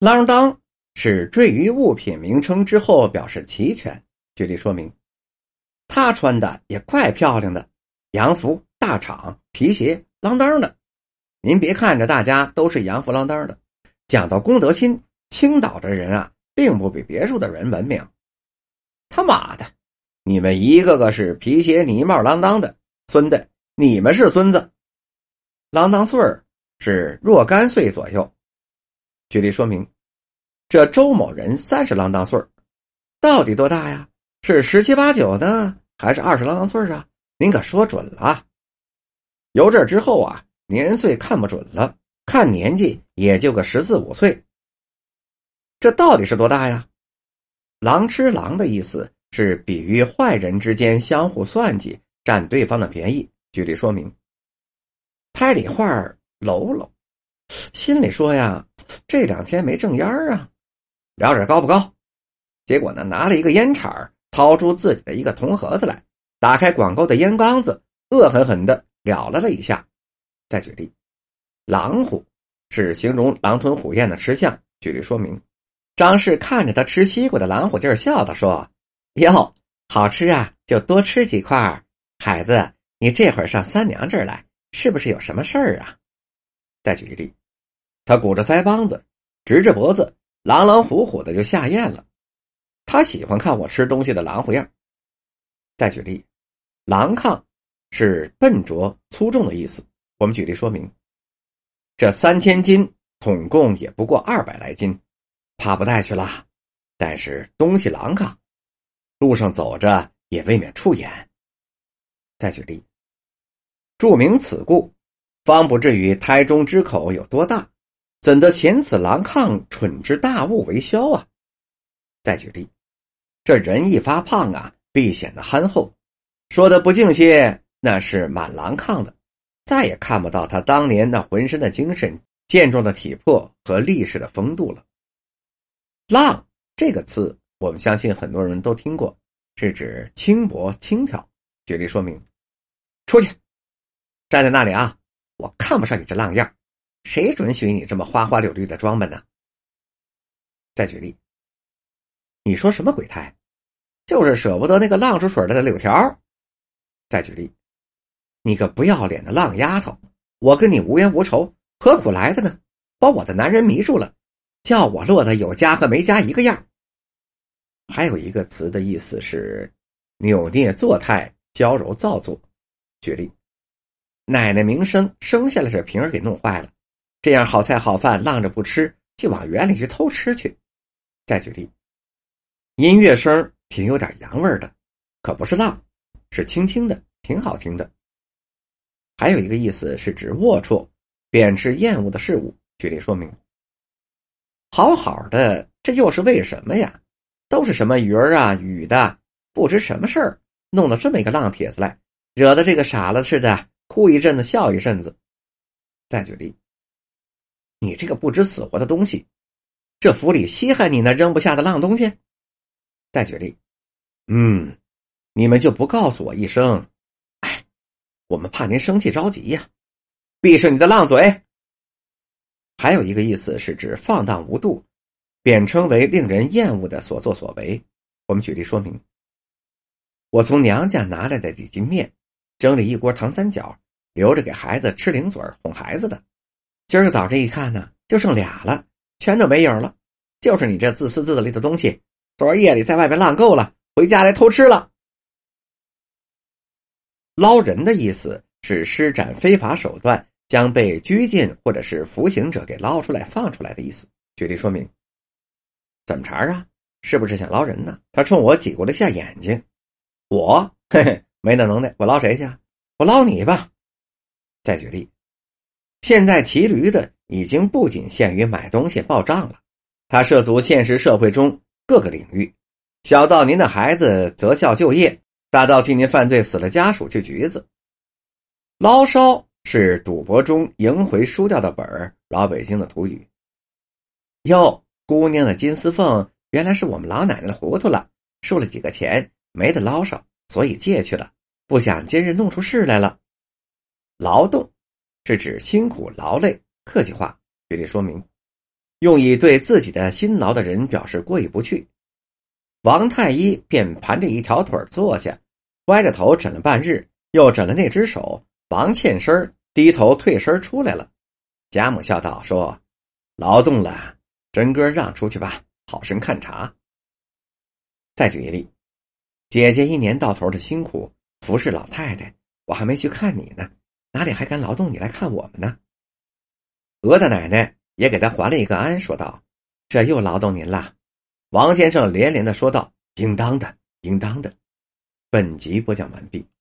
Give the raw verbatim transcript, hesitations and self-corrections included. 锒铛是坠于物品名称之后表示齐全。举例说明，她穿的也怪漂亮的，洋服、大氅、皮鞋，锒铛的。您别看着大家都是洋服锒铛的，讲到公德心，青岛这人啊，并不比别处的人文明。他妈的，你们一个个是皮鞋泥帽锒铛的，孙子，你们是孙子。锒铛岁儿是若干岁左右。举例说明，这周某人三十锒铛岁儿，到底多大呀？是十七八九呢，还是二十锒铛岁儿啊？您可说准了啊！由这之后啊，年岁看不准了，看年纪也就个十四五岁。这到底是多大呀？狼吃狼的意思是比喻坏人之间相互算计，占对方的便宜。举例说明，胎里话喽喽，心里说呀，这两天没正烟啊，聊点高不高？结果呢，拿了一个烟铲，掏出自己的一个铜盒子来，打开管沟的烟缸子，恶狠狠地了了了一下。再举例，狼虎是形容狼吞虎咽的吃相。举例说明，张氏看着他吃西瓜的狼虎劲儿，笑着说：“哟，好吃啊，就多吃几块。孩子，你这会儿上三娘这儿来，是不是有什么事儿啊？”再举例，他鼓着腮帮子，直着脖子，狼狼虎虎的就下咽了。他喜欢看我吃东西的狼虎样。再举例，狼炕是笨拙粗重的意思。我们举例说明，这三千斤统共也不过二百来斤，怕不带去啦，但是东西狼炕，路上走着也未免触眼。再举例，注明此故，方不至于胎中之口有多大，怎得嫌此狼炕蠢之大物为消啊？再举例，这人一发胖啊，必显得憨厚，说的不敬些，那是满狼炕的，再也看不到他当年那浑身的精神、健壮的体魄和历史的风度了。浪这个词，我们相信很多人都听过，是指轻薄、轻佻。举例说明，出去，站在那里啊，我看不上你这浪样，谁准许你这么花花柳绿的装扮呢？再举例，你说什么鬼胎？就是舍不得那个浪出水来的柳条。再举例，你个不要脸的浪丫头，我跟你无冤无仇，何苦来的呢？把我的男人迷住了，叫我落得有家和没家一个样。还有一个词的意思是扭捏作态，娇柔造作。举例，奶奶名声生下来是平儿给弄坏了，这样好菜好饭浪着不吃，就往园里去偷吃去。再举例，音乐声挺有点洋味的，可不是浪，是轻轻的，挺好听的。还有一个意思是指龌龊，贬斥厌恶的事物。举例说明，好好的，这又是为什么呀？都是什么鱼儿啊、雨的，不知什么事儿，弄了这么一个浪帖子来，惹得这个傻了似的，哭一阵子笑一阵子。再举例，你这个不知死活的东西，这府里稀罕你那扔不下的浪东西。再举例，嗯，你们就不告诉我一声，哎，我们怕您生气着急呀、啊。闭上你的浪嘴。还有一个意思是指放荡无度，贬称为令人厌恶的所作所为。我们举例说明，我从娘家拿来的几斤面，蒸了一锅糖三角，留着给孩子吃零嘴哄孩子的。今儿个早晨一看呢，就剩俩了，全都没有了，就是你这自私自利的东西，昨儿夜里在外边浪够了，回家来偷吃了。捞人的意思是施展非法手段，将被拘禁或者是服刑者给捞出来放出来的意思。举例说明，怎么茬啊？是不是想捞人呢？他冲我挤过了下眼睛，我嘿嘿，没那能耐，我捞谁去？我捞你吧。再举例，现在骑驴的已经不仅限于买东西报账了，他涉足现实社会中各个领域，小到您的孩子择校就业，大到替您犯罪死了家属去局子。捞烧是赌博中赢回输掉的本儿，老北京的土语。哟，姑娘的金丝凤原来是我们老奶奶糊涂了，输了几个钱没得捞上，所以借去了，不想今日弄出事来了。劳动是指辛苦劳累，客气话。举例说明，用以对自己的辛劳的人表示过意不去。王太医便盘着一条腿坐下，歪着头枕了半日，又枕了那只手。王欠身低头退身出来了。贾母笑道说：“劳动了，真哥让出去吧，好生看茶。”再举一例，姐姐一年到头的辛苦服侍老太太，我还没去看你呢，哪里还敢劳动你来看我们呢？鹅大奶奶也给他还了一个安，说道：“这又劳动您了。”王先生连连的说道：“应当的，应当的。”本集播讲完毕。